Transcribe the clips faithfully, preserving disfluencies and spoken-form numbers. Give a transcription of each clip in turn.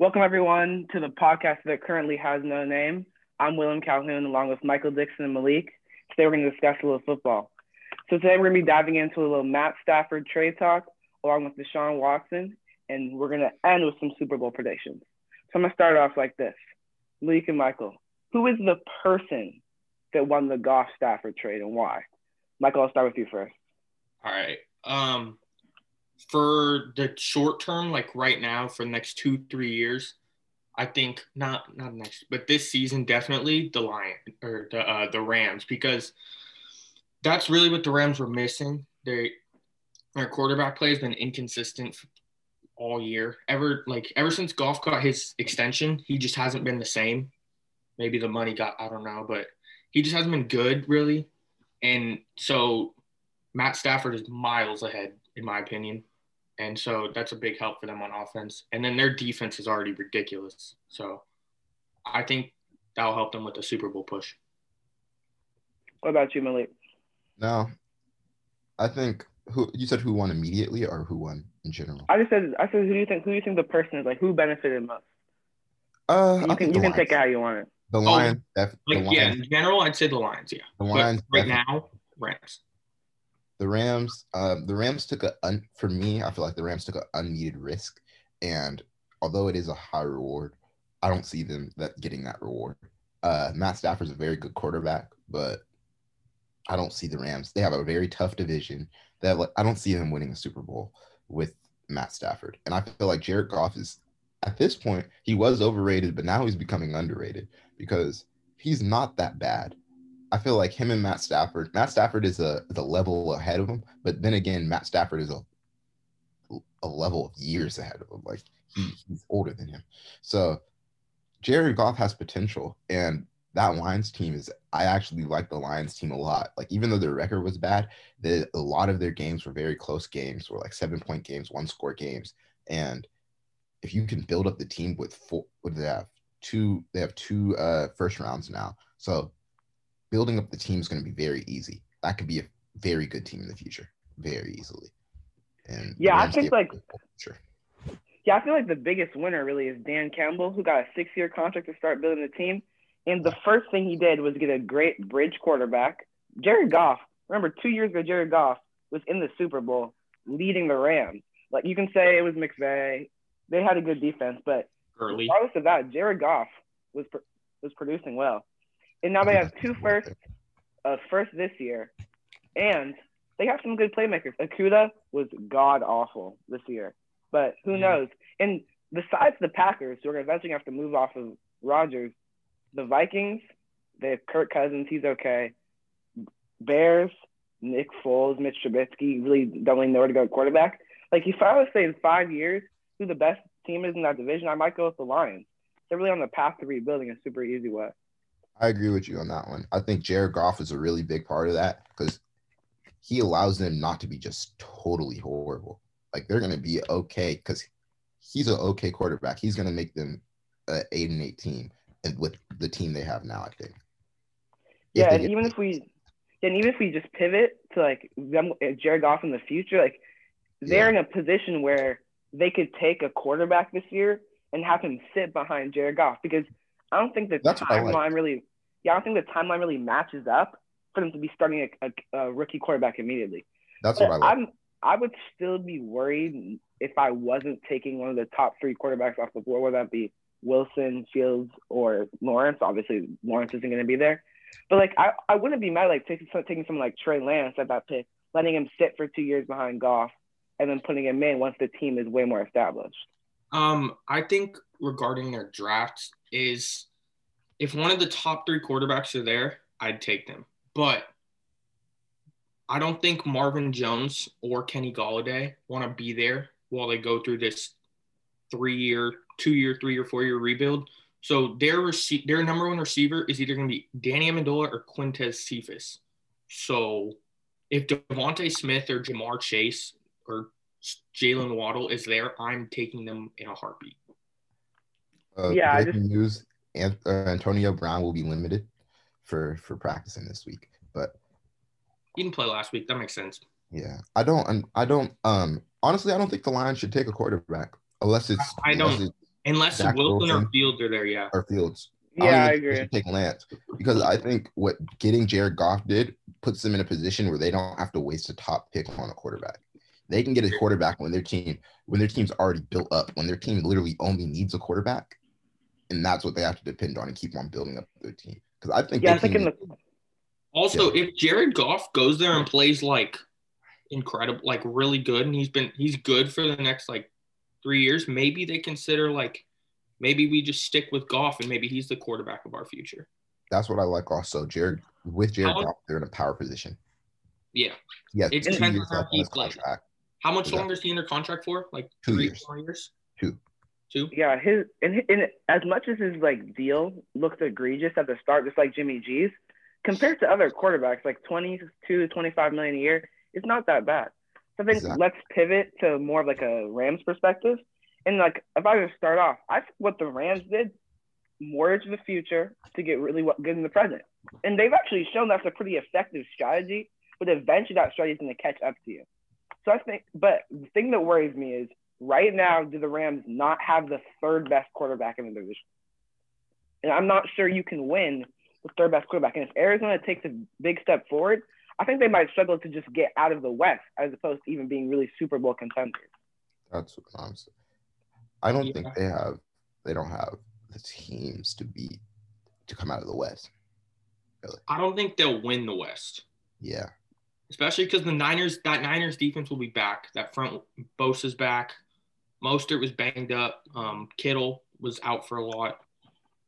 Welcome, everyone, to the podcast that currently has no name. I'm Willem Calhoun, along with Michael Dixon and Malik. Today, we're going to discuss a little football. So today, we're going to be diving into a little Matt Stafford trade talk, along with Deshaun Watson, and we're going to end with some Super Bowl predictions. So I'm going to start off like this. Malik and Michael, who is the person that won the Goff Stafford trade and why? Michael, I'll start with you first. All right. Um, for the short term, like right now, for the next two, three years, I think not not next, but this season definitely the Lions or the uh, the Rams, because that's really what the Rams were missing. They their quarterback play has been inconsistent all year. Ever like ever since Goff got his extension, he just hasn't been the same. Maybe the money got I don't know, but he just hasn't been good really. And so Matt Stafford is miles ahead, in my opinion. And so that's a big help for them on offense. And then their defense is already ridiculous. So I think that'll help them with the Super Bowl push. What about you, Malik? No, I think who you said who won immediately or who won in general? I just said I said who do you think who do you think the person is, like who benefited most? Uh, you can you can take it how you want it. The Lions, oh, def- like, the Lions. Yeah, in general, I'd say the Lions. Yeah, the Lions. But right def- now, Rams. The Rams. Uh, the Rams took a un- for me. I feel like the Rams took an unneeded risk, and although it is a high reward, I don't see them that getting that reward. Uh, Matt Stafford's a very good quarterback, but I don't see the Rams. They have a very tough division. That like, I don't see them winning a Super Bowl with Matt Stafford, and I feel like Jared Goff is. At this point, he was overrated, but now he's becoming underrated because he's not that bad. I feel like him and Matt Stafford, Matt Stafford is a the level ahead of him, but then again, Matt Stafford is a a level of years ahead of him. Like he, he's older than him. So Jared Goff has potential, and that Lions team is. I actually like the Lions team a lot. Like even though their record was bad, the a lot of their games were very close games, were like seven point games, one score games, and. If you can build up the team with four, they have two, they have two uh, first rounds now. So building up the team is going to be very easy. That could be a very good team in the future, very easily. And yeah, I think like, sure. Yeah, I feel like the biggest winner really is Dan Campbell, who got a six-year contract to start building the team. And the yeah. first thing he did was get a great bridge quarterback. Jared Goff, remember two years ago, Jared Goff was in the Super Bowl leading the Rams. Like you can say it was McVay. They had a good defense, but Early. regardless of that, Jared Goff was pr- was producing well. And now they have two firsts, uh, first this year, and they have some good playmakers. Okuda was god-awful this year, but who yeah. knows? And besides the Packers, who are eventually going to have to move off of Rodgers, the Vikings, they have Kirk Cousins, he's okay. Bears, Nick Foles, Mitch Trubisky, really don't really know where to go quarterback. Like, if I was saying five years, who the best team is in that division, I might go with the Lions. They're really on the path to rebuilding a super easy way. I agree with you on that one. I think Jared Goff is a really big part of that because he allows them not to be just totally horrible. Like, they're going to be okay because he's an okay quarterback. He's going to make them an eight and eight team with the team they have now, I think. Yeah, and even if we and even if we just pivot to, like, them, Jared Goff in the future, like, they're yeah. in a position where – they could take a quarterback this year and have him sit behind Jared Goff because I don't think the That's timeline like. really, yeah, I don't think the timeline really matches up for them to be starting a, a, a rookie quarterback immediately. That's but what I like. I'm, I would still be worried if I wasn't taking one of the top three quarterbacks off the board, whether that be Wilson, Fields, or Lawrence. Obviously, Lawrence isn't going to be there, but like I, I wouldn't be mad like taking taking someone like Trey Lance at that pick, letting him sit for two years behind Goff. And then putting him in once the team is way more established. Um, I think regarding their drafts is if one of the top three quarterbacks are there, I'd take them. But I don't think Marvin Jones or Kenny Golladay want to be there while they go through this three-year, two-year, three-year, four-year rebuild. So their rece- their number one receiver is either going to be Danny Amendola or Quintez Cephus. So if DeVonta Smith or Jamar Chase – or Jalen Waddle is there, I'm taking them in a heartbeat. Uh, yeah, I just... news, Ant- uh, Antonio Brown will be limited for, for practicing this week, but he didn't play last week. That makes sense. Yeah, I don't. I don't. Um, honestly, I don't think the Lions should take a quarterback unless it's. I, I unless don't. It's, Unless Zach Wilson, Wilson or Fields are there, yeah. Or Fields. Yeah, I, I agree. Take Lance, because I think what getting Jared Goff did puts them in a position where they don't have to waste a top pick on a quarterback. They can get a quarterback when their team when their team's already built up, when their team literally only needs a quarterback, and that's what they have to depend on and keep on building up their team. Because I think yeah, I think in the also yeah. if Jared Goff goes there and plays like incredible, like really good, and he's been he's good for the next like three years, maybe they consider like. Maybe we just stick with Goff, and maybe he's the quarterback of our future. That's what I like also. Jared With Jared Goff, they're in a power position. Yeah. Yeah. It depends on how he's playing. How much longer is he under contract for? Like two three, years. four years? Two. Two? Yeah. His and, and as much as his, like, deal looked egregious at the start, just like Jimmy G's, compared to other quarterbacks, like twenty-two, twenty-five million a year, it's not that bad. So I think exactly. Let's pivot to more of, like, a Rams perspective. And, like, if I just start off, I think what the Rams did, mortgage the future to get really good in the present. And they've actually shown that's a pretty effective strategy, but eventually that strategy is going to catch up to you. So I think – but the thing that worries me is right now, do the Rams not have the third-best quarterback in the division? And I'm not sure you can win the third-best quarterback. And if Arizona takes a big step forward, I think they might struggle to just get out of the West as opposed to even being really Super Bowl contenders. That's what I'm saying. I don't yeah. think they have they don't have the teams to be to come out of the West. Really. I don't think they'll win the West. Yeah. Especially because the Niners that Niners defense will be back. That front Bosa's back. Mostert was banged up. Um, Kittle was out for a lot.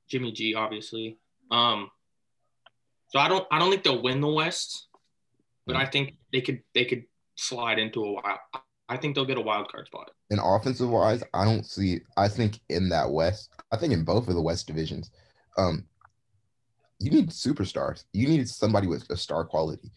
Jimmy G obviously. Um, so I don't I don't think they'll win the West, but mm-hmm. I think they could they could slide into a wild I think they'll get a wild card spot. And offensive-wise, I don't see – I think in that West – I think in both of the West divisions, um, you need superstars. You need somebody with a star quality.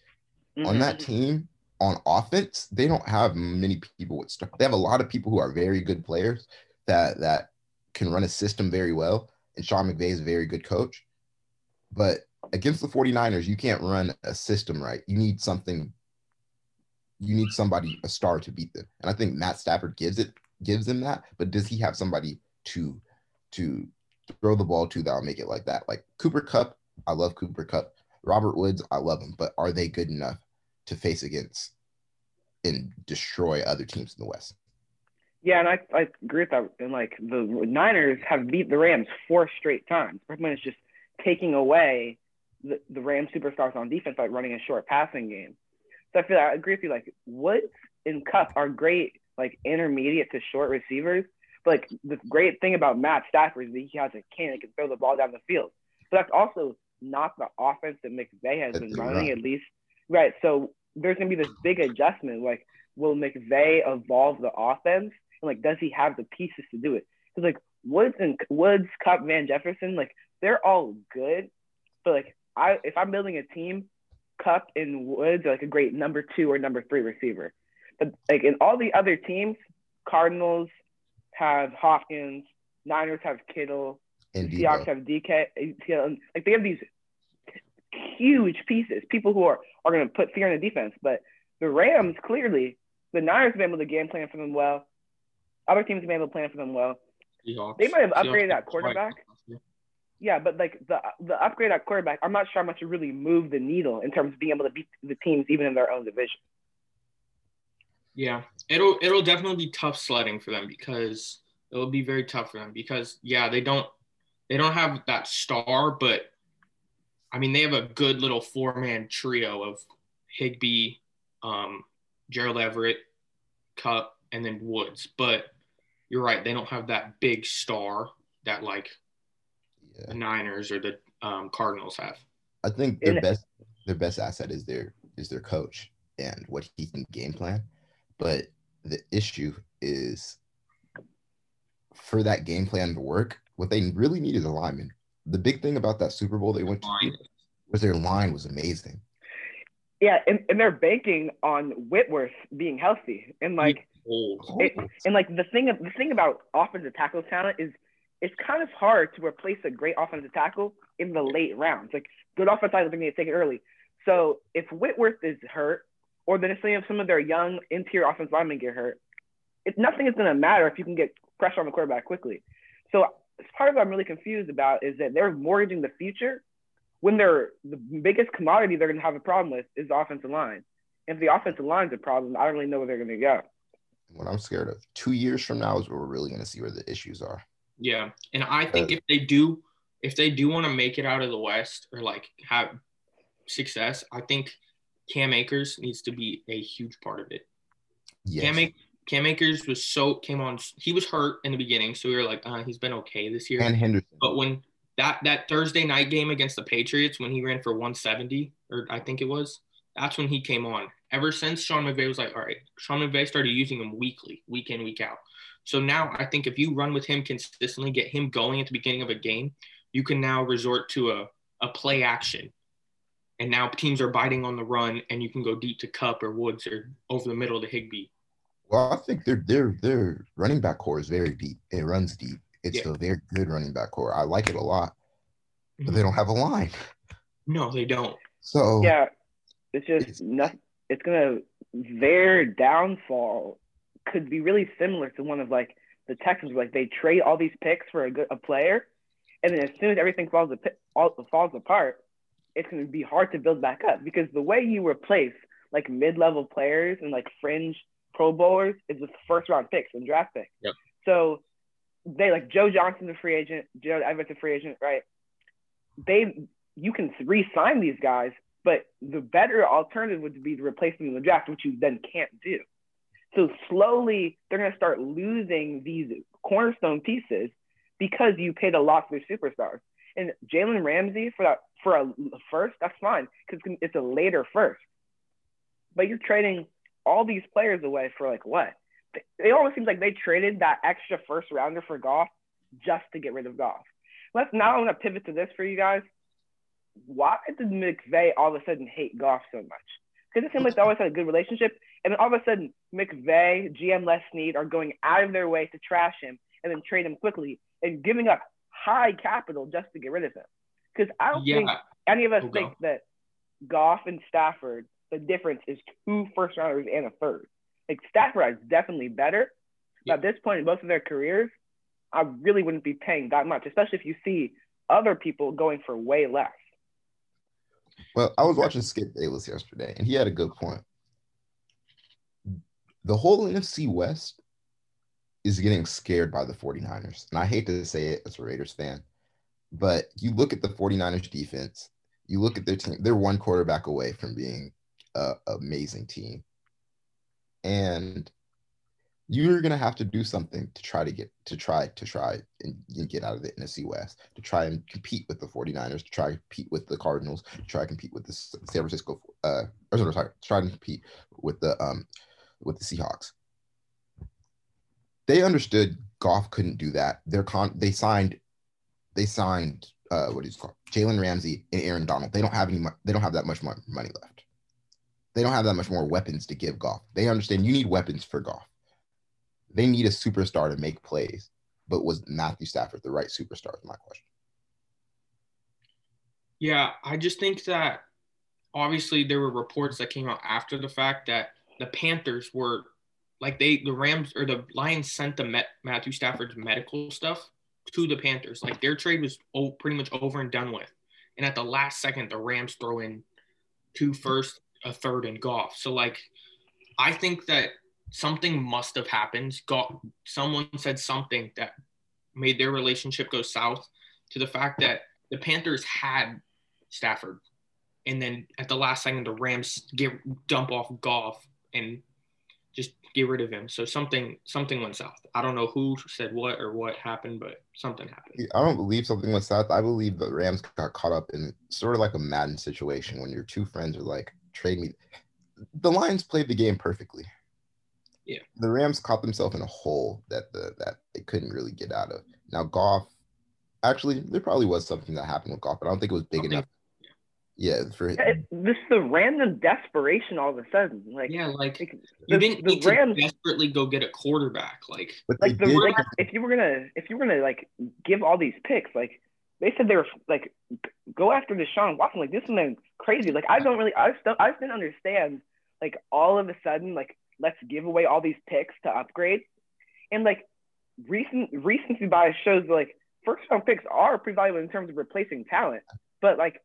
Mm-hmm. On that team, on offense, they don't have many people with star. They have a lot of people who are very good players that, that can run a system very well, and Sean McVay is a very good coach. But against the 49ers, you can't run a system right. You need something – You need somebody, a star, to beat them, and I think Matt Stafford gives it, gives him that. But does he have somebody to, to throw the ball to that'll make it like that? Like Cooper Kupp, I love Cooper Kupp. Robert Woods, I love him, but are they good enough to face against and destroy other teams in the West? Yeah, and I, I agree with that. And like the Niners have beat the Rams four straight times. It's just taking away the, the Rams superstars on defense by running a short passing game. So I feel I agree with you. Like Woods and Kupp are great, like intermediate to short receivers. But like the great thing about Matt Stafford is that he has a cannon and can throw the ball down the field. But that's also not the offense that McVay has been running, at least. Right. So there's gonna be this big adjustment. Like, will McVay evolve the offense? And like, does he have the pieces to do it? Because like Woods and Woods, Kupp, Van Jefferson, like they're all good. But like, I if I'm building a team. Kupp and Woods are like a great number two or number three receiver. But like in all the other teams, Cardinals have Hopkins, Niners have Kittle, and Seahawks have D K. Like they have these huge pieces, people who are, are going to put fear in the defense. But the Rams, clearly, the Niners have been able to game plan for them well. Other teams have been able to plan for them well. Seahawks. They might have upgraded Seahawks. that quarterback. Right. Yeah, but like the the upgrade at quarterback, I'm not sure how much it really moved the needle in terms of being able to beat the teams even in their own division. Yeah, it'll it'll definitely be tough sledding for them because it'll be very tough for them because yeah, they don't they don't have that star, but I mean they have a good little four-man trio of Higbee, um, Gerald Everett, Kupp, and then Woods. But you're right, they don't have that big star that like Yeah. the Niners or the um, Cardinals have. I think their best their best asset is their is their coach and what he can game plan. But the issue is for that game plan to work, what they really need is alignment. The big thing about that Super Bowl they went to was their line was amazing. Yeah, and, and they're banking on Whitworth being healthy. And like it, and like the thing of the thing about offensive tackle talent is it's kind of hard to replace a great offensive tackle in the late rounds. Like, good offensive tackles are going to take it early. So if Whitworth is hurt, or then if some of their young interior offensive linemen get hurt, it, nothing is going to matter if you can get pressure on the quarterback quickly. So part of what I'm really confused about is that they're mortgaging the future when they're the biggest commodity they're going to have a problem with is the offensive line. If the offensive line's a problem, I don't really know where they're going to go. What I'm scared of, two years from now is where we're really going to see where the issues are. Yeah, and I think if they do, if they do want to make it out of the West or like have success, I think Cam Akers needs to be a huge part of it. Yes. Cam, Cam Akers was so came on. He was hurt in the beginning, so we were like, uh, he's been okay this year. And Henderson, but when that that Thursday night game against the Patriots, when he ran for one seventy, or I think it was, that's when he came on. Ever since Sean McVay was like, all right, Sean McVay started using him weekly, week in, week out. So now I think if you run with him consistently, get him going at the beginning of a game, you can now resort to a, a play action. And now teams are biting on the run, and you can go deep to Cup or Woods or over the middle to Higbee. Well, I think their their their running back core is very deep. It runs deep. It's yeah. a very good running back core. I like it a lot, but mm-hmm. they don't have a line. No, they don't. So yeah, it's just it's, nothing. It's gonna their downfall could be really similar to one of like the Texans, where like they trade all these picks for a good a player, and then as soon as everything falls all, falls apart, it's gonna be hard to build back up because the way you replace like mid-level players and like fringe Pro Bowlers is with first-round picks and draft picks. Yep. So they like Joe Johnson, the free agent, Joe Edwards, the free agent, right? They you can re-sign these guys. But the better alternative would be to replace them in the draft, which you then can't do. So slowly, they're going to start losing these cornerstone pieces because you paid a lot for their superstars. And Jalen Ramsey for that for a first, that's fine because it's a later first. But you're trading all these players away for like what? It almost seems like they traded that extra first rounder for Goff just to get rid of Goff. Let's now I want to pivot to this for you guys. Why did McVay all of a sudden hate Goff so much? Because it seemed like they always had a good relationship, and then all of a sudden McVay, G M Les Snead are going out of their way to trash him and then trade him quickly and giving up high capital just to get rid of him. Because I don't yeah. think any of us we'll think go. that Goff and Stafford, the difference is two first rounders and a third. Like Stafford is definitely better, yeah. but at this point in both of their careers, I really wouldn't be paying that much, especially if you see other people going for way less. Well, I was watching Skip Bayless yesterday, and he had a good point. The whole N F C West is getting scared by the forty-niners. And I hate to say it as a Raiders fan, but you look at the forty-niners defense, you look at their team, they're one quarterback away from being an amazing team. And you're going to have to do something to try to get to try to try and, and get out of the N F C West, to try and compete with the forty-niners, to try and compete with the Cardinals, to try and compete with the San Francisco, uh, or sorry, sorry, try and compete with the um, with the Seahawks. They understood Goff couldn't do that. Their con they signed, they signed uh, what is it called, Jalen Ramsey and Aaron Donald. They don't have any, they don't have that much money left. They don't have that much more weapons to give Goff. They understand you need weapons for Goff. They need a superstar to make plays, but was Matthew Stafford the right superstar is my question. Yeah, I just think that obviously there were reports that came out after the fact that the Panthers were like they the Rams or the Lions sent the Met, Matthew Stafford's medical stuff to the Panthers. Like their trade was pretty much over and done with. And at the last second, the Rams throw in two first, a third, and Goff. So like I think that something must have happened. Goff, someone said something that made their relationship go south to the fact that the Panthers had Stafford. And then at the last second, the Rams get, dump off Goff and just get rid of him. So something something went south. I don't know who said what or what happened, but something happened. I don't believe something went south. I believe the Rams got caught up in sort of like a Madden situation when your two friends are like, trade me. The Lions played the game perfectly. Yeah, the Rams caught themselves in a hole that the that they couldn't really get out of. Now Goff, actually, there probably was something that happened with Goff, but I don't think it was big enough. Think, yeah. yeah, for yeah, it, this is the random desperation all of a sudden. Like yeah, like, like you the, didn't the need Rams to desperately go get a quarterback. Like, but like, the, like if you were gonna if you were gonna like give all these picks, like they said they were like go after Deshaun Watson. Like this is crazy. Like I don't really I still I didn't understand like all of a sudden like. Let's give away all these picks to upgrade. And like recent recency bias shows like first round picks are pretty valuable in terms of replacing talent, but like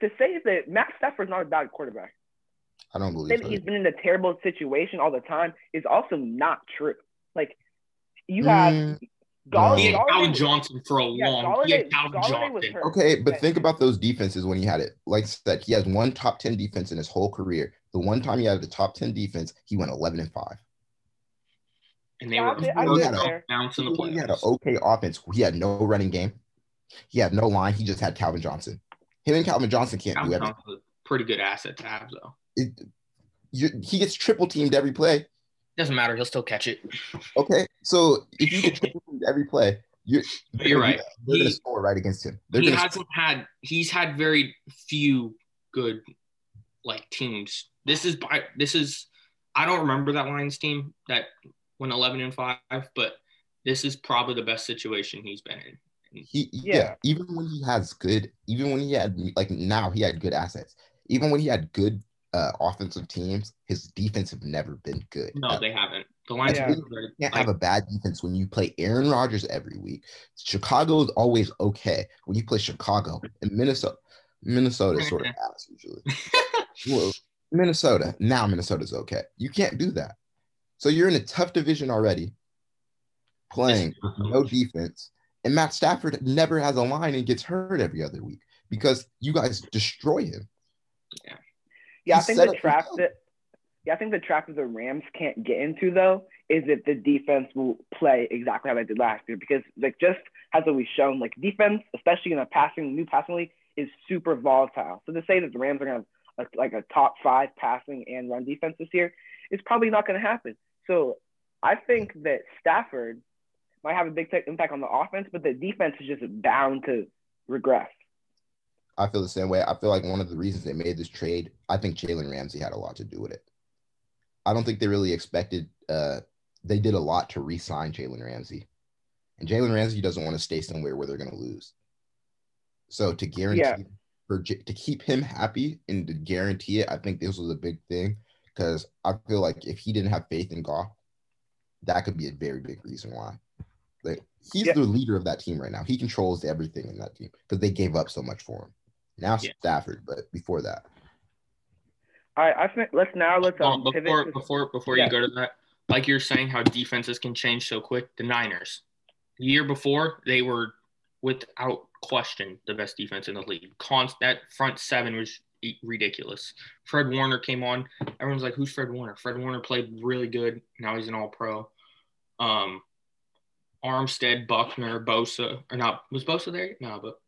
to say that Matt Stafford's not a bad quarterback, I don't believe that he's been in a terrible situation all the time is also not true. Like you have. Mm. Gall- he had Gall- Calvin Johnson for a yeah, long Gall- he had Calvin Gall- Johnson. Okay, but think about those defenses when he had it. Like I said, he has one top ten defense in his whole career. The one time he had the top ten defense, he went eleven and five. And they yeah, were I did, I did there. Bounce in the playoffs. He had an okay offense. He had no running game. He had no line. He just had Calvin Johnson. Him and Calvin Johnson can't Calvin do everything. Johnson's a pretty good asset to have, though. It, you, he gets triple teamed every play. Doesn't matter. He'll still catch it. Okay, so if you get triple teamed every play, you're, you're, you're right. They're he, gonna score right against him. They're he hasn't score. had. He's had very few good like teams. This is by. This is. I don't remember that Lions team that went eleven and five, but this is probably the best situation he's been in. He yeah. yeah. Even when he has good, even when he had like now he had good assets. Even when he had good. Uh, offensive teams, his defense have never been good. No, ever. They haven't. The Lions yeah. you can't have a bad defense when you play Aaron Rodgers every week. Chicago is always okay when you play Chicago and Minnesota. Minnesota is sort of ass usually. well, Minnesota now Minnesota's okay. You can't do that. So you're in a tough division already, playing no defense, and Matt Stafford never has a line and gets hurt every other week because you guys destroy him. Yeah. Yeah, I think the trap that yeah, I think the trap that the Rams can't get into though is if the defense will play exactly how they did last year, because like just as we've shown, like defense, especially in a passing new passing league, is super volatile. So to say that the Rams are gonna have a, like a top five passing and run defense this year is probably not gonna happen. So I think that Stafford might have a big t- impact on the offense, but the defense is just bound to regress. I feel the same way. I feel like one of the reasons they made this trade, I think Jalen Ramsey had a lot to do with it. I don't think they really expected uh, – they did a lot to re-sign Jalen Ramsey. And Jalen Ramsey doesn't want to stay somewhere where they're going to lose. So to guarantee yeah. – for to keep him happy and to guarantee it, I think this was a big thing because I feel like if he didn't have faith in Goff, that could be a very big reason why. Like he's yeah. the leader of that team right now. He controls everything in that team because they gave up so much for him. Now yeah. Stafford, but before that. All right, I think let's now let's um, um, before pivot. before before yeah. you go to that, like you're saying, how defenses can change so quick. The Niners, the year before, they were without question the best defense in the league. Const- that front seven was ridiculous. Fred Warner came on. Everyone's like, "Who's Fred Warner?" Fred Warner played really good. Now he's an All-Pro. Um, Armstead, Buckner, Bosa, or not? Was Bosa there? No, but.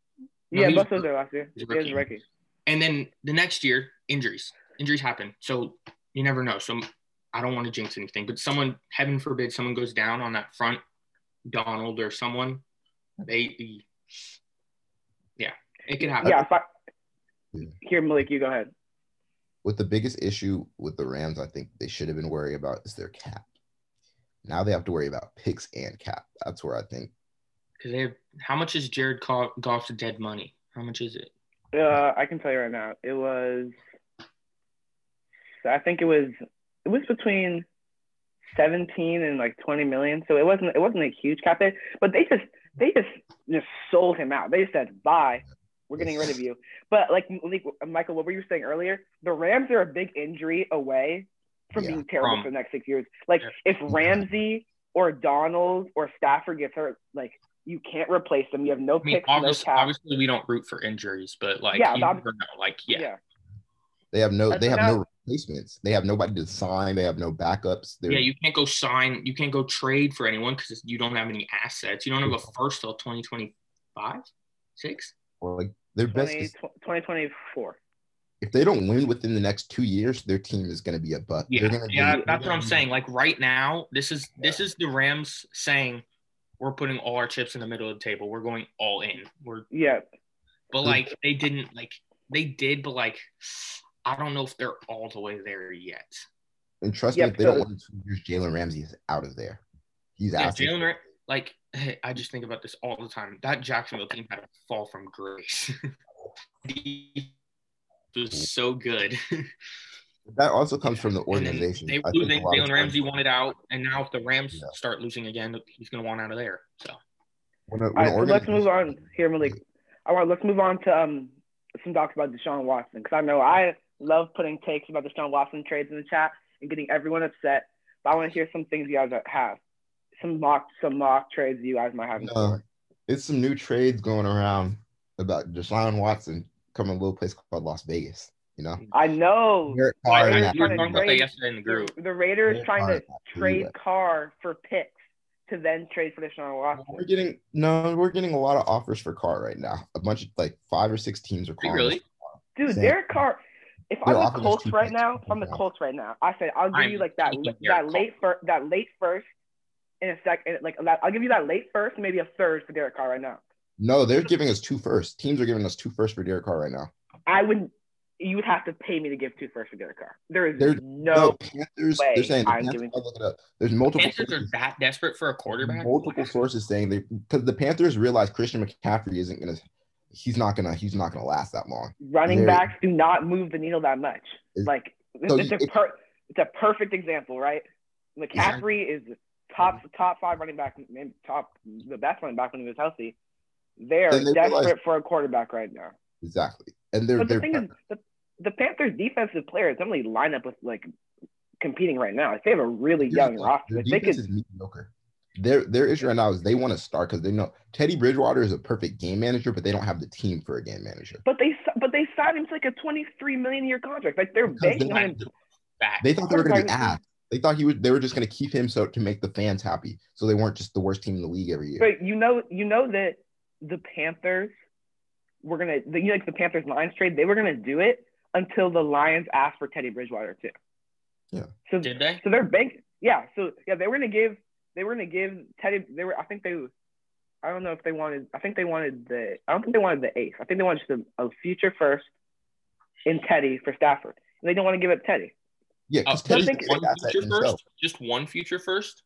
No, yeah, Buster was there last year. He was a rookie. And then the next year, injuries. Injuries happen. So you never know. So I don't want to jinx anything, but someone, heaven forbid, someone goes down on that front, Donald or someone, they, yeah, it could happen. Yeah. If I, here, Malik, you go ahead. What the biggest issue with the Rams, I think they should have been worried about is their cap. Now they have to worry about picks and cap. That's where I think. Because they have, how much is Jared Goff's dead money? How much is it? Uh, I can tell you right now. It was, I think it was, it was between seventeen and like twenty million. So it wasn't, it wasn't a huge cap hit. But they just, they just, just sold him out. They just said, bye. We're getting rid of you. But like, like Michael, what were you saying earlier? The Rams are a big injury away from yeah. being terrible um, for the next six years. Like if Ramsey or Donald or Stafford gets hurt, like. You can't replace them. You have no I mean, picks, obviously, no cap. Obviously, we don't root for injuries, but like, yeah, but like yeah. yeah, they have no, That's they have now, no replacements. They have nobody to sign. They have no backups. They're, yeah, you can't go sign. You can't go trade for anyone because you don't have any assets. You don't have a first till twenty twenty five, six. Or like their best twenty twenty four. If they don't win within the next two years, their team is going to be a buck. Yeah, gonna yeah be, that's what I'm saying. Like right now, this is yeah. this is the Rams saying. We're putting all our chips in the middle of the table. We're going all in. We're yeah. But like they didn't like they did, but like I don't know if they're all the way there yet. And trust yeah, me, if they so, don't want to use Jalen Ramsey is out of there. He's yeah, out. Jalen, like I just think about this all the time. That Jacksonville team had a fall from grace. It was so good. That also comes from the organization. They, they, they, Jalen Ramsey wanted out, and now if the Rams yeah. start losing again, he's going to want out of there. So, when a, when All right, let's move on here, Malik. All right, let's move on to um, some talks about Deshaun Watson, because I know I love putting takes about Deshaun Watson trades in the chat and getting everyone upset. But I want to hear some things you guys have, some mock some mock trades you guys might have. No, it's some new trades going around about Deshaun Watson coming to a little place called Las Vegas. You know, I know. Carr I trying to trade, yesterday in the, group. the Raiders Derek trying Carr to trade Carr for picks to then trade for Deshaun Watson. We're getting no, we're getting a lot of offers for Carr right now. A bunch of like five or six teams are calling. Really, dude, Sam, Derek Carr. If I'm the Colts right now, I'm the Colts right now. I said I'll give I'm you like that that Derek late first, that late first, in a second. Like I'll give you that late first, maybe a third for Derek Carr right now. No, they're giving us two firsts. Teams are giving us two firsts for Derek Carr right now. I would. You would have to pay me to give two firsts for Derek Carr. There is there's, no, no Panthers, way they're saying the I'm Panthers, giving. Look it up. There's multiple. The Panthers sources, are that desperate for a quarterback. Multiple sources saying they because the Panthers realize Christian McCaffrey isn't gonna. He's not gonna. He's not gonna last that long. Running they're, backs do not move the needle that much. Like so it's you, a per, it's a perfect example, right? McCaffrey yeah. is top top five running back, maybe top the best running back when he was healthy. They're they desperate realize, for a quarterback right now. Exactly, and they're. But the they're, thing is, the, The Panthers' defensive players only line up with like competing right now. Like, they have a really young their roster. Their they could... is mediocre. Their their issue right now is they want to start because they know Teddy Bridgewater is a perfect game manager, but they don't have the team for a game manager. But they but they signed him to like a twenty-three million year contract. Like they're banking on him. They thought they were going to be ass. They thought he was. They were just going to keep him so to make the fans happy, so they weren't just the worst team in the league every year. But you know, you know that the Panthers were gonna the, you know, like the Panthers Lions trade. They were gonna do it. Until the Lions asked for Teddy Bridgewater too. Yeah. So did they? So they're bank. Yeah. So yeah, they were gonna give. They were gonna give Teddy. They were. I think they. I don't know if they wanted. I think they wanted the. I don't think they wanted the eighth. I think they wanted just a, a future first in Teddy for Stafford. And they don't want to give up Teddy. Yeah. Uh, so think, one future first. Just one future first.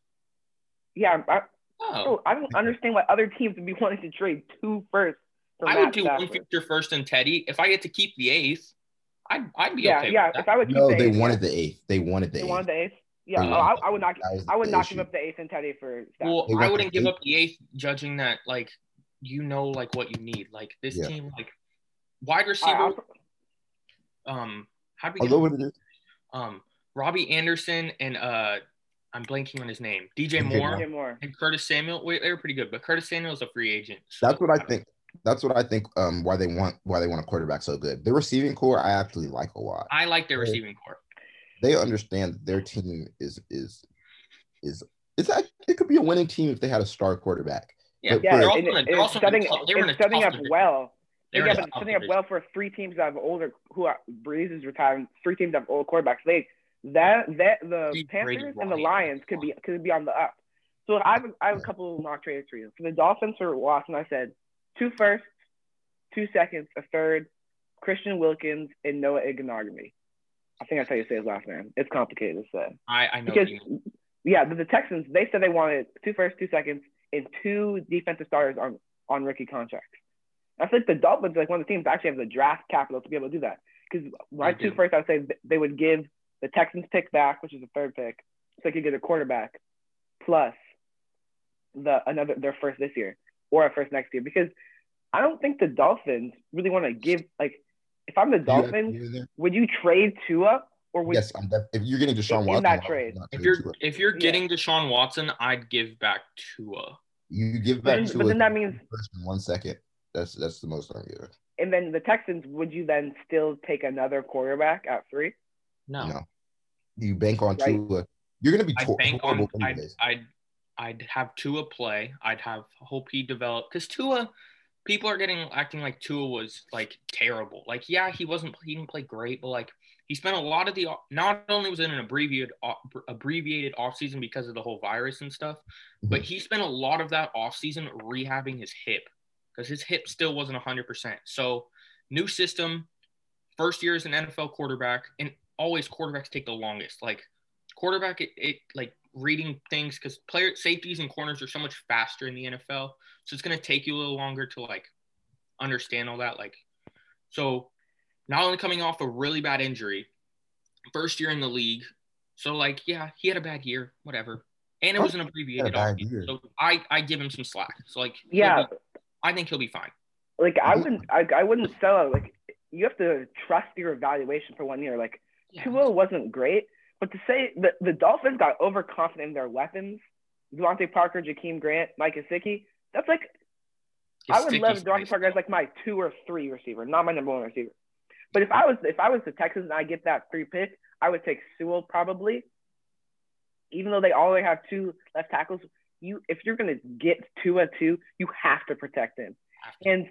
Yeah. I, oh. I don't understand why other teams would be wanting to trade two firsts. I Matt would do Stafford. One future first in Teddy if I get to keep the eighth. I'd, I'd be yeah, okay. Yeah, with that. If I would keep no, the they eighth, wanted the eighth. They wanted the they eighth. They wanted the eighth. Yeah, oh, I, I would not. I would not issue. give up the eighth and Teddy for. Stafford. Well, I wouldn't give eighth? up the eighth, judging that like you know like what you need. Like this yeah. team, like wide receiver. I, um, how do we? Although get, it um, Robbie Anderson and uh, I'm blanking on his name. D J Moore, D J Moore and Curtis Samuel. Wait, they were pretty good, but Curtis Samuel is a free agent. So That's what I, I think. That's what I think. Um, why they want why they want a quarterback so good. Their receiving core, I actually like a lot. I like their they, receiving core. They understand that their team is is is is that it could be a winning team if they had a star quarterback. Yeah, yeah they're also, it, they're also setting, tough, they were it's setting up division. well. They're yeah, setting up well for three teams that have older who are, Breeze is retiring. Three teams that have old quarterbacks. They that that the Three Panthers and the Lions could be could be on the up. So I have I have a couple of mock trades for you. For the Dolphins for Watson, I said. Two firsts, two seconds, a third, Christian Wilkins, and Noah Igbenogany. I think that's how you say his last name. It's complicated to say. I, I know. Because, yeah, the, the Texans, they said they wanted two firsts, two seconds, and two defensive starters on, on rookie contracts. I think the Dolphins, like one of the teams, actually have the draft capital to be able to do that. Because my two firsts, I would say they would give the Texans pick back, which is the third pick, so they could get a quarterback, plus the another their first this year. Or at first next year, because I don't think the Dolphins really want to give. Like, if I'm the Dolphins, would you trade Tua or would? Yes, I'm def- if you're getting Deshaun Watson, in that trade. If you're Tua. if you're getting yeah. Deshaun Watson, I'd give back Tua. You give back but then, Tua, but then that means one second. That's that's the most I'm giving. And then the Texans, would you then still take another quarterback at three? No, no. You bank on right? Tua. You're going to be. Tor- I bank on. I. I. I'd have Tua play. I'd have hope he develop because Tua, people are getting acting like Tua was like terrible. Like yeah, he wasn't he didn't play great, but like he spent a lot of the not only was it an abbreviated abbreviated offseason because of the whole virus and stuff, mm-hmm. but he spent a lot of that offseason rehabbing his hip because his hip still wasn't one hundred percent. So new system, first year as an N F L quarterback, and always quarterbacks take the longest. Like quarterback, it, it like. reading things because player safeties and corners are so much faster in the N F L. So it's going to take you a little longer to like understand all that. Like, so not only coming off a really bad injury, first year in the league. So, like, yeah, he had a bad year, whatever. And it was an abbreviated offseason, so I, I give him some slack. So, like, yeah, be, I think he'll be fine. Like, I wouldn't I, I wouldn't sell out. Like, you have to trust your evaluation for one year. Like, yeah. Tua wasn't great, but to say that the Dolphins got overconfident in their weapons, DeVante Parker, Jakeem Grant, Mike Gesicki, that's like – I would love DeVante Parker as, like, my two or three receiver, not my number one receiver. But if I was if I was the Texans and I get that free pick, I would take Sewell probably. Even though they already have two left tackles, you if you're gonna get Tua too, you have to protect him. And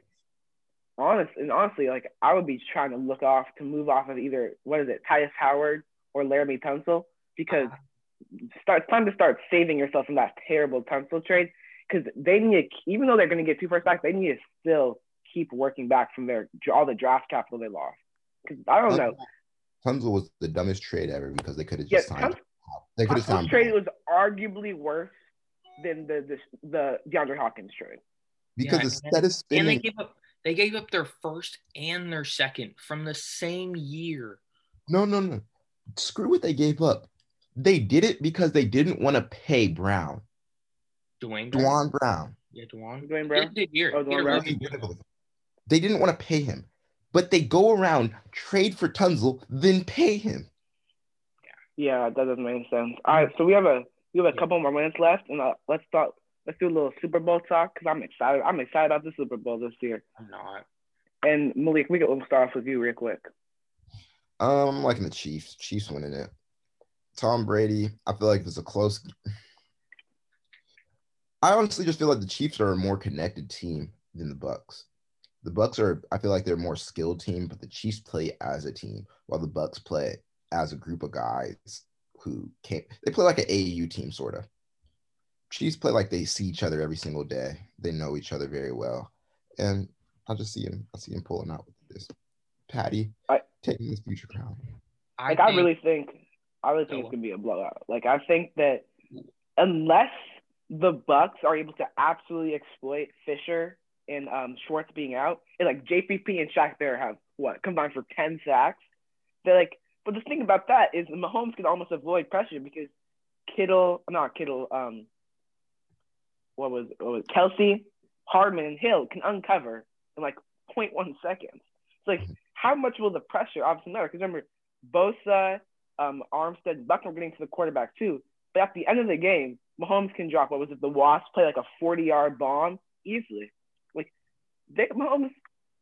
honest and honestly, like I would be trying to look off to move off of either what is it, Tyus Howard or Laremy Tunsil, because uh-huh. start, it's time to start saving yourself from that terrible Tunsil trade. Because they need, to, even though they're gonna get two first backs, they need to still keep working back from their all the draft capital they lost. Because I don't know, Tunsil was the dumbest trade ever because they could have just yeah, signed. Tunsil, They could have signed. This trade was arguably worse than the the, the DeAndre Hopkins trade because yeah, the set is spinning. And they gave up. They gave up their first and their second from the same year. No, no, no. Screw what they gave up. They did it because they didn't want to pay Brown. Duane Brown. Duane Brown. Yeah, Duane. Duane Brown. They, they, oh, Duane Brown. They didn't want to pay him, but they go around trade for Tunsil, then pay him. Yeah, that doesn't make sense. All right, so we have a we have a couple more minutes left, and uh, let's talk. Let's do a little Super Bowl talk because I'm excited. I'm excited about the Super Bowl this year. I'm not. And Malik, we can we'll start off with you real quick. Um, I'm liking the Chiefs. Chiefs winning it. Tom Brady. I feel like it was a close. I honestly just feel like the Chiefs are a more connected team than the Bucks. The Bucks are. I feel like they're a more skilled team, but the Chiefs play as a team while the Bucks play as a group of guys who can't, they play like an A A U team, sort of. Chiefs play like they see each other every single day. They know each other very well. And I just see him, I see him pulling out with this. Patty, I, taking this future crown. Like, I, think, I really think, I really think it's going to be a blowout. Like, I think that unless the Bucks are able to absolutely exploit Fisher and um, Schwartz being out, and like J P P and Shaq Barrett have what, combined for ten sacks, they're like, but the thing about that is Mahomes can almost avoid pressure because Kittle, not Kittle, um, what was, what was it? Kelce, Hardman, and Hill can uncover in like zero point one seconds. It's like, how much will the pressure obviously matter? Because remember, Bosa, um, Armstead, Buckner getting to the quarterback too. But at the end of the game, Mahomes can drop, what was it, the Wasp play like a forty-yard bomb easily. Like, they, Mahomes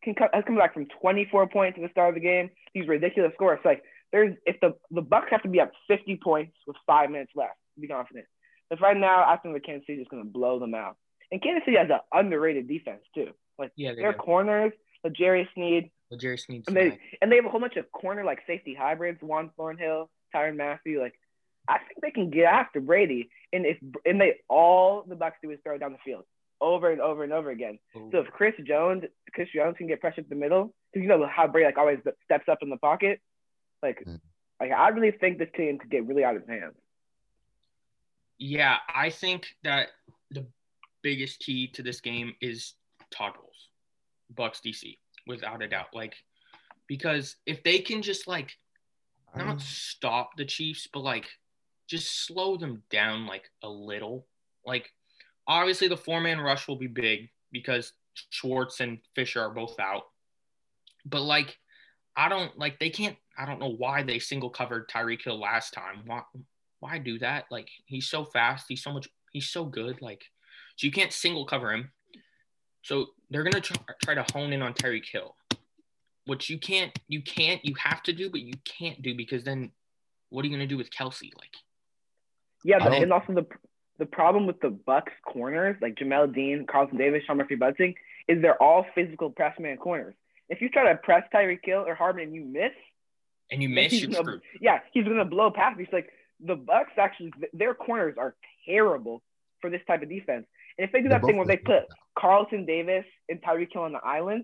can come, has come back from twenty-four points at the start of the game. These ridiculous scores. It's like, There's if the the Bucks have to be up fifty points with five minutes left to be confident. But right now, I think the Kansas City is going to blow them out. And Kansas City has an underrated defense too. Like yeah, their do. corners, L'Jarius Sneed, L'Jarius Sneed, and they and they have a whole bunch of corner like safety hybrids, Juan Thornhill, Tyrann Mathieu. Like I think they can get after Brady. And if and they all the Bucks do is throw down the field over and over and over again. Ooh. So if Chris Jones, Chris Jones can get pressure up the middle, because you know how Brady like always steps up in the pocket. Like, like, I really think this team could get really out of hand. Yeah, I think that the biggest key to this game is Todd Bowles, Bucks D C, without a doubt. Like, because if they can just, like, not stop the Chiefs, but, like, just slow them down, like, a little. Like, obviously the four-man rush will be big because Schwartz and Fisher are both out. But, like, I don't – like, they can't – I don't know why they single covered Tyreek Hill last time. Why, why do that? Like, he's so fast. He's so much, he's so good. Like, so you can't single cover him. So they're going to try, try to hone in on Tyreek Hill, which you can't, you can't, you have to do, but you can't do because then what are you going to do with Kelce? Like, yeah. But, and also the, the problem with the Bucks corners, like Jamel Dean, Carlton Davis, Sean McVay, is they're all physical press man corners. If you try to press Tyreek Hill or Hardman and you miss, And you miss your screw. Yeah, he's going to blow past. He's like, the Bucks actually, their corners are terrible for this type of defense. And if they do that thing where they put Carlton Davis and Tyreek Hill on the island,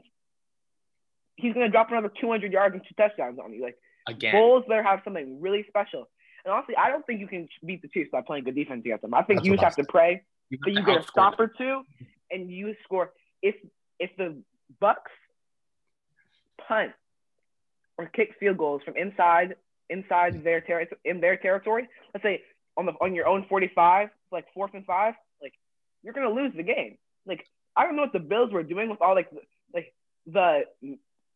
he's going to drop another two hundred yards and two touchdowns on you. Like, again, Bulls better have something really special. And honestly, I don't think you can beat the Chiefs by playing good defense against them. I think you just have to pray that you get a stop or two and you score. If, if the Bucks punt or kick field goals from inside inside their ter- in their territory, let's say on the on your own forty-five, like fourth and five, like you're gonna lose the game. Like I don't know what the Bills were doing with all like like the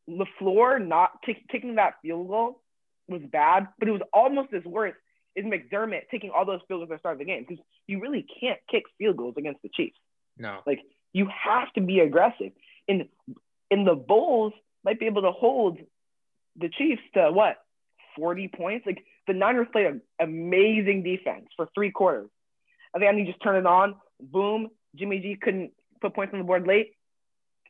LaFleur not kick, kicking that field goal was bad, but it was almost as worse is McDermott taking all those field goals at the start of the game, because you really can't kick field goals against the Chiefs. No, like you have to be aggressive. And in the Bulls might be able to hold the Chiefs to what, forty points? Like the Niners played an amazing defense for three quarters. I think I need to just turn it on. Boom, Jimmy G couldn't put points on the board late.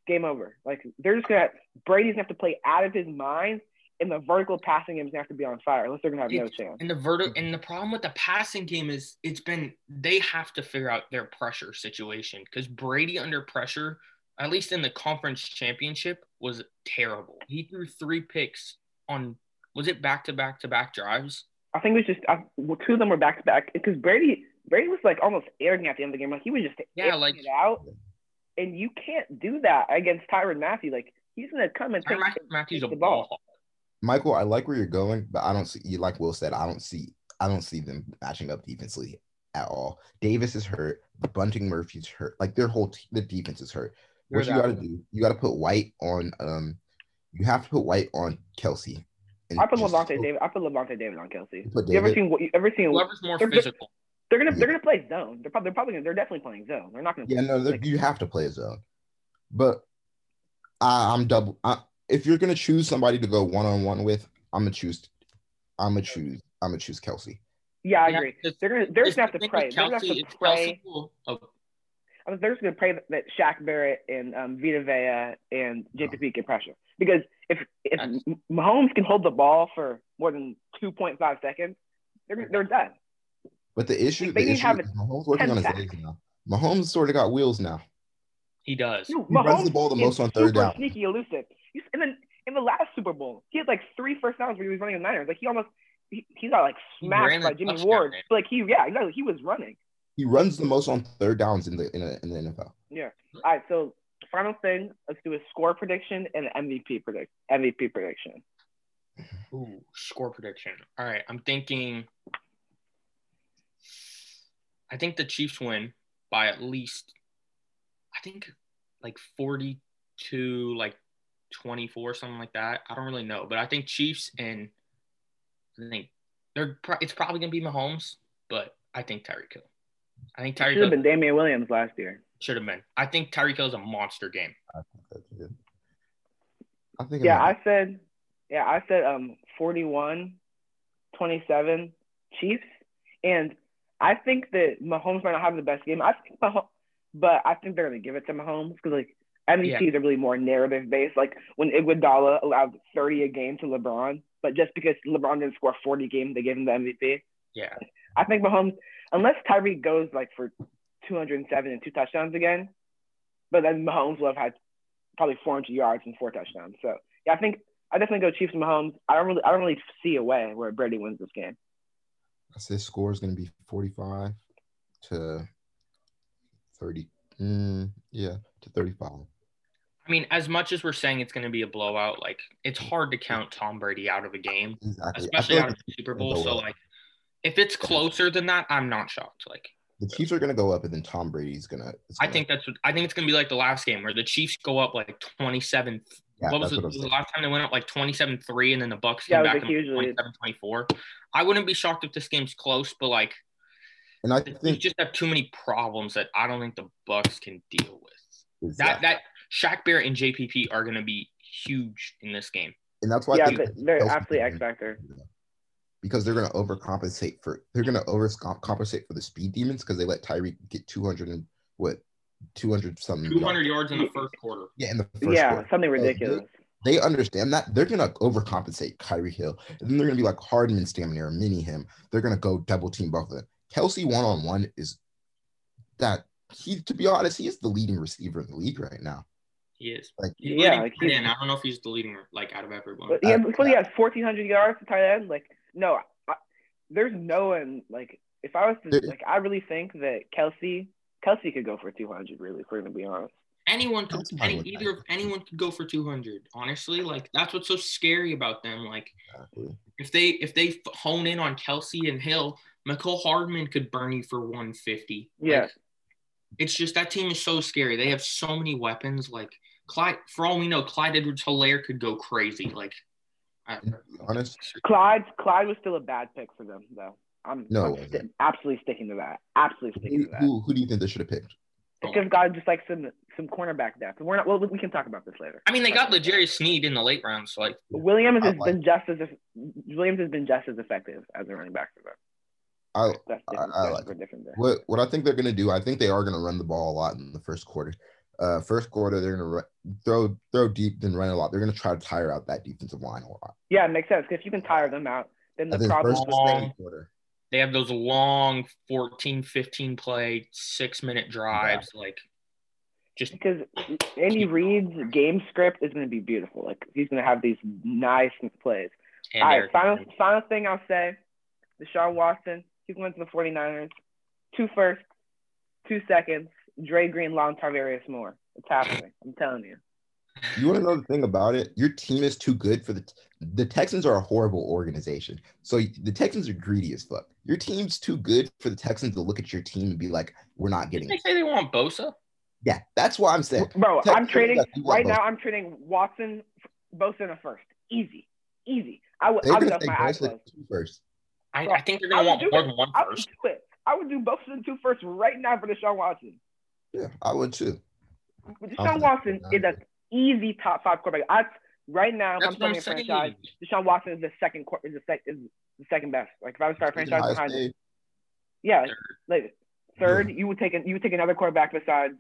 Game over. Like they're just gonna Brady's gonna have to play out of his mind. And the vertical passing game is gonna have to be on fire, unless they're gonna have no chance. And the vertical, and the problem with the passing game is it's been they have to figure out their pressure situation, because Brady under pressure, at least in the conference championship, was terrible. He threw three picks on was it back to back to back drives? I think it was just I, well, two of them were back to back, because Brady Brady was like almost airing at the end of the game, like he was just yeah like it out, and you can't do that against Tyrann Mathieu. Like he's gonna come and take, Matthew's take the ball. ball. Michael, I like where you're going, but I don't see, like Will said, I don't see, I don't see them matching up defensively at all. Davis is hurt, Bunting Murphy's hurt, like their whole te- the defense is hurt. What you got to do, you got to put White on. Um, you have to put White on Kelce. I put Levante David. I put Levante David on Kelce. You, you ever seen? You ever seen? Whoever's more they're, physical. They're gonna, they're yeah. gonna play zone. They're probably, they're probably, gonna, they're definitely playing zone. They're not gonna. Yeah, play, no, like, you have to play zone. But I, I'm double. I, If you're gonna choose somebody to go one on one with, I'm gonna choose, I'm gonna choose, I'm gonna choose Kelce. Yeah, I agree. They're gonna, they're just gonna have to pray. They're gonna have to pray. I mean, they're just gonna pray that Shaq Barrett and um, Vita Vea and J P P get pressure, because if if Mahomes can hold the ball for more than two point five seconds, they're they're done. But the issue, they the issue, have is Mahomes working on his legs now. Mahomes sort of got wheels now. He does. Dude, he Mahomes runs the ball the most on third down. Sneaky, elusive. And then in the last Super Bowl, he had like three first downs where he was running the Niners. Like he almost, he, he got like smacked by Jimmy Ward. But like he, yeah, exactly. He was running. He runs the most on third downs in the in, a, in the N F L. Yeah. All right. So final thing, let's do a score prediction and an M V P predict M V P prediction. Ooh, score prediction. All right. I'm thinking. I think the Chiefs win by at least, I think, like forty-two, like twenty-four, something like that. I don't really know, but I think Chiefs, and I think they're pro- it's probably gonna be Mahomes, but I think Tyreek Hill. I think Tyreek should have been Damian Williams last year. Should have been. I think Tyreek Hill is a monster game. I think that's good. I think. Yeah, I said. Yeah, I said. Um, forty-one, twenty-seven, Chiefs, and I think that Mahomes might not have the best game. I think Mahomes, but I think they're gonna give it to Mahomes, because like. M V Ps yeah. are really more narrative-based. Like, when Iguodala allowed thirty a game to LeBron, but just because LeBron didn't score forty games, they gave him the M V P. Yeah. I think Mahomes, unless Tyreek goes, like, for two hundred seven and two touchdowns again, but then Mahomes will have had probably four hundred yards and four touchdowns. So, yeah, I think I definitely go Chiefs and Mahomes. I don't really, I don't really see a way where Brady wins this game. I say score is going to be forty-five to thirty. Mm, yeah, to thirty-five. I mean, as much as we're saying it's going to be a blowout, like it's hard to count Tom Brady out of a game, exactly. especially out of the Super Bowl. So, like, if it's closer than that, I'm not shocked. Like, the Chiefs are going to go up, and then Tom Brady's going to. I think that's. What, I think it's going to be like the last game where the Chiefs go up like twenty-seven. Yeah, what was, what was the last time they went up like twenty-seven three, and then the Bucks came yeah, back and twenty-seven twenty-four? I wouldn't be shocked if this game's close, but like. And I think you just have too many problems that I don't think the Bucks can deal with. Exactly. That that Shaq Barrett and J P P are going to be huge in this game. And that's why yeah, I think they're absolutely X factor. Because they're going to overcompensate for they're going to overcompensate for the speed demons, because they let Tyreek get two hundred and what two hundred something two hundred yards in the first quarter. Yeah, in the first yeah, quarter. Yeah, something ridiculous. They, they understand that they're going to overcompensate Tyreek Hill, and then they're going to be like Hardman standing there, mini him. They're going to go double team both of them. Kelce one-on-one is that he, to be honest, he is the leading receiver in the league right now. He is. Like, yeah, like he's, I don't know if he's the leading, like, out of everyone. But yeah, before he has fourteen hundred yards to tight end, like, no, I, there's no one, like, if I was to, there, like, I really think that Kelce Kelce could go for two hundred, really, if we're going to be honest. Anyone could, any, either of anyone could go for two hundred, honestly. Like, that's what's so scary about them. Like, exactly. if they if they hone in on Kelce and Hill, Mecole Hardman could burn you for one fifty. Yeah. Like, it's just that team is so scary. They have so many weapons. Like, Clyde, for all we know, Clyde Edwards-Helaire could go crazy. Like, I, honest. Clyde, Clyde was still a bad pick for them, though. I'm, no, I'm st- absolutely sticking to that. Absolutely sticking who, to that. Who, who do you think they should have picked? It's just got just like some some cornerback depth. We're not. Well, we can talk about this later. I mean, they got L'Jarius Sneed in the late rounds. So like Williams has like been just as Williams has been just as effective as a running back for them. I That's I, I like what what I think they're gonna do. I think they are gonna run the ball a lot in the first quarter. Uh, first quarter they're gonna re- throw throw deep and run a lot. They're gonna try to tire out that defensive line a lot. Yeah, it makes sense because if you can tire them out, then the problem. First long, quarter. They have those long fourteen, fifteen play, six minute drives. Yeah. Like, just because Andy Reid's game script is going to be beautiful. Like, he's going to have these nice plays. And all right, final, final thing I'll say, Deshaun Watson, he's going to the 49ers. Two firsts, two seconds, Dre Greenlaw, Tarvarius Moore. It's happening. I'm telling you. You want to know the thing about it? Your team is too good for the t- – the Texans are a horrible organization. So the Texans are greedy as fuck. Your team's too good for the Texans to look at your team and be like, we're not getting – Didn't they say they want Bosa? Yeah, that's what I'm saying. Bro, Texans I'm trading – right Bosa. Now I'm trading Watson, Bosa in a first. Easy. Easy. I would – I'll get my eyes closed. First. I, I think they're going to want more than one first. I would do it. I would do Bosa in two firsts right now for Deshaun Watson. Yeah, I would too. But Deshaun Watson is a – easy top five quarterback. I, right now, if I'm starting a franchise, Deshaun Watson is the second is the, sec, is the second best. Like if I was starting a franchise behind him, yeah, like third. third yeah. You would take an, you would take another quarterback besides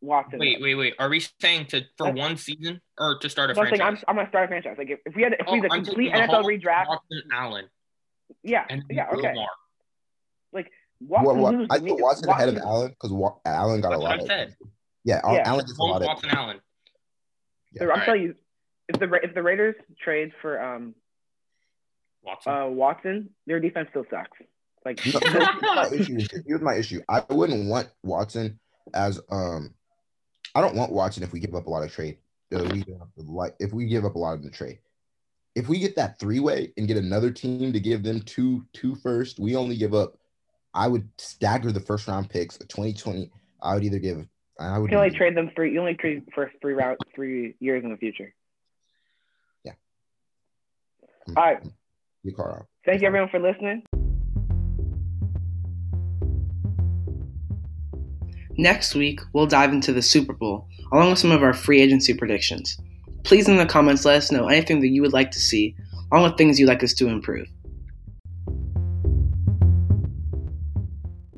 Watson. Wait, wait, wait. Are we saying to for That's, one season or to start a franchise? I'm, I'm gonna start a franchise. Like if, if we had if we had oh, a complete N F L redraft, Watson Allen. Yeah, and yeah, okay. Lamar. Like Watson, what, what? I put Watson ahead of Allen because Wa- Allen got That's a lot. What I said. Of, yeah, yeah, Allen gets a lot. Watson of, Allen. Yeah. I'm right. telling you, if the if the Raiders trade for um, Watson. Uh, Watson, their defense still sucks. Like here's my issue. Here's my issue. I wouldn't want Watson as um, I don't want Watson if we give up a lot of trade. If we give up, the, if we give up a lot in the trade, if we get that three way and get another team to give them two two first, we only give up. I would stagger the first round picks. twenty twenty I would either give. I would you only trade them three. You only trade first three round three years in the future. Yeah. All right. You Carl. Thank you everyone for listening. Next week we'll dive into the Super Bowl along with some of our free agency predictions. Please in the comments let us know anything that you would like to see, along with things you'd like us to improve.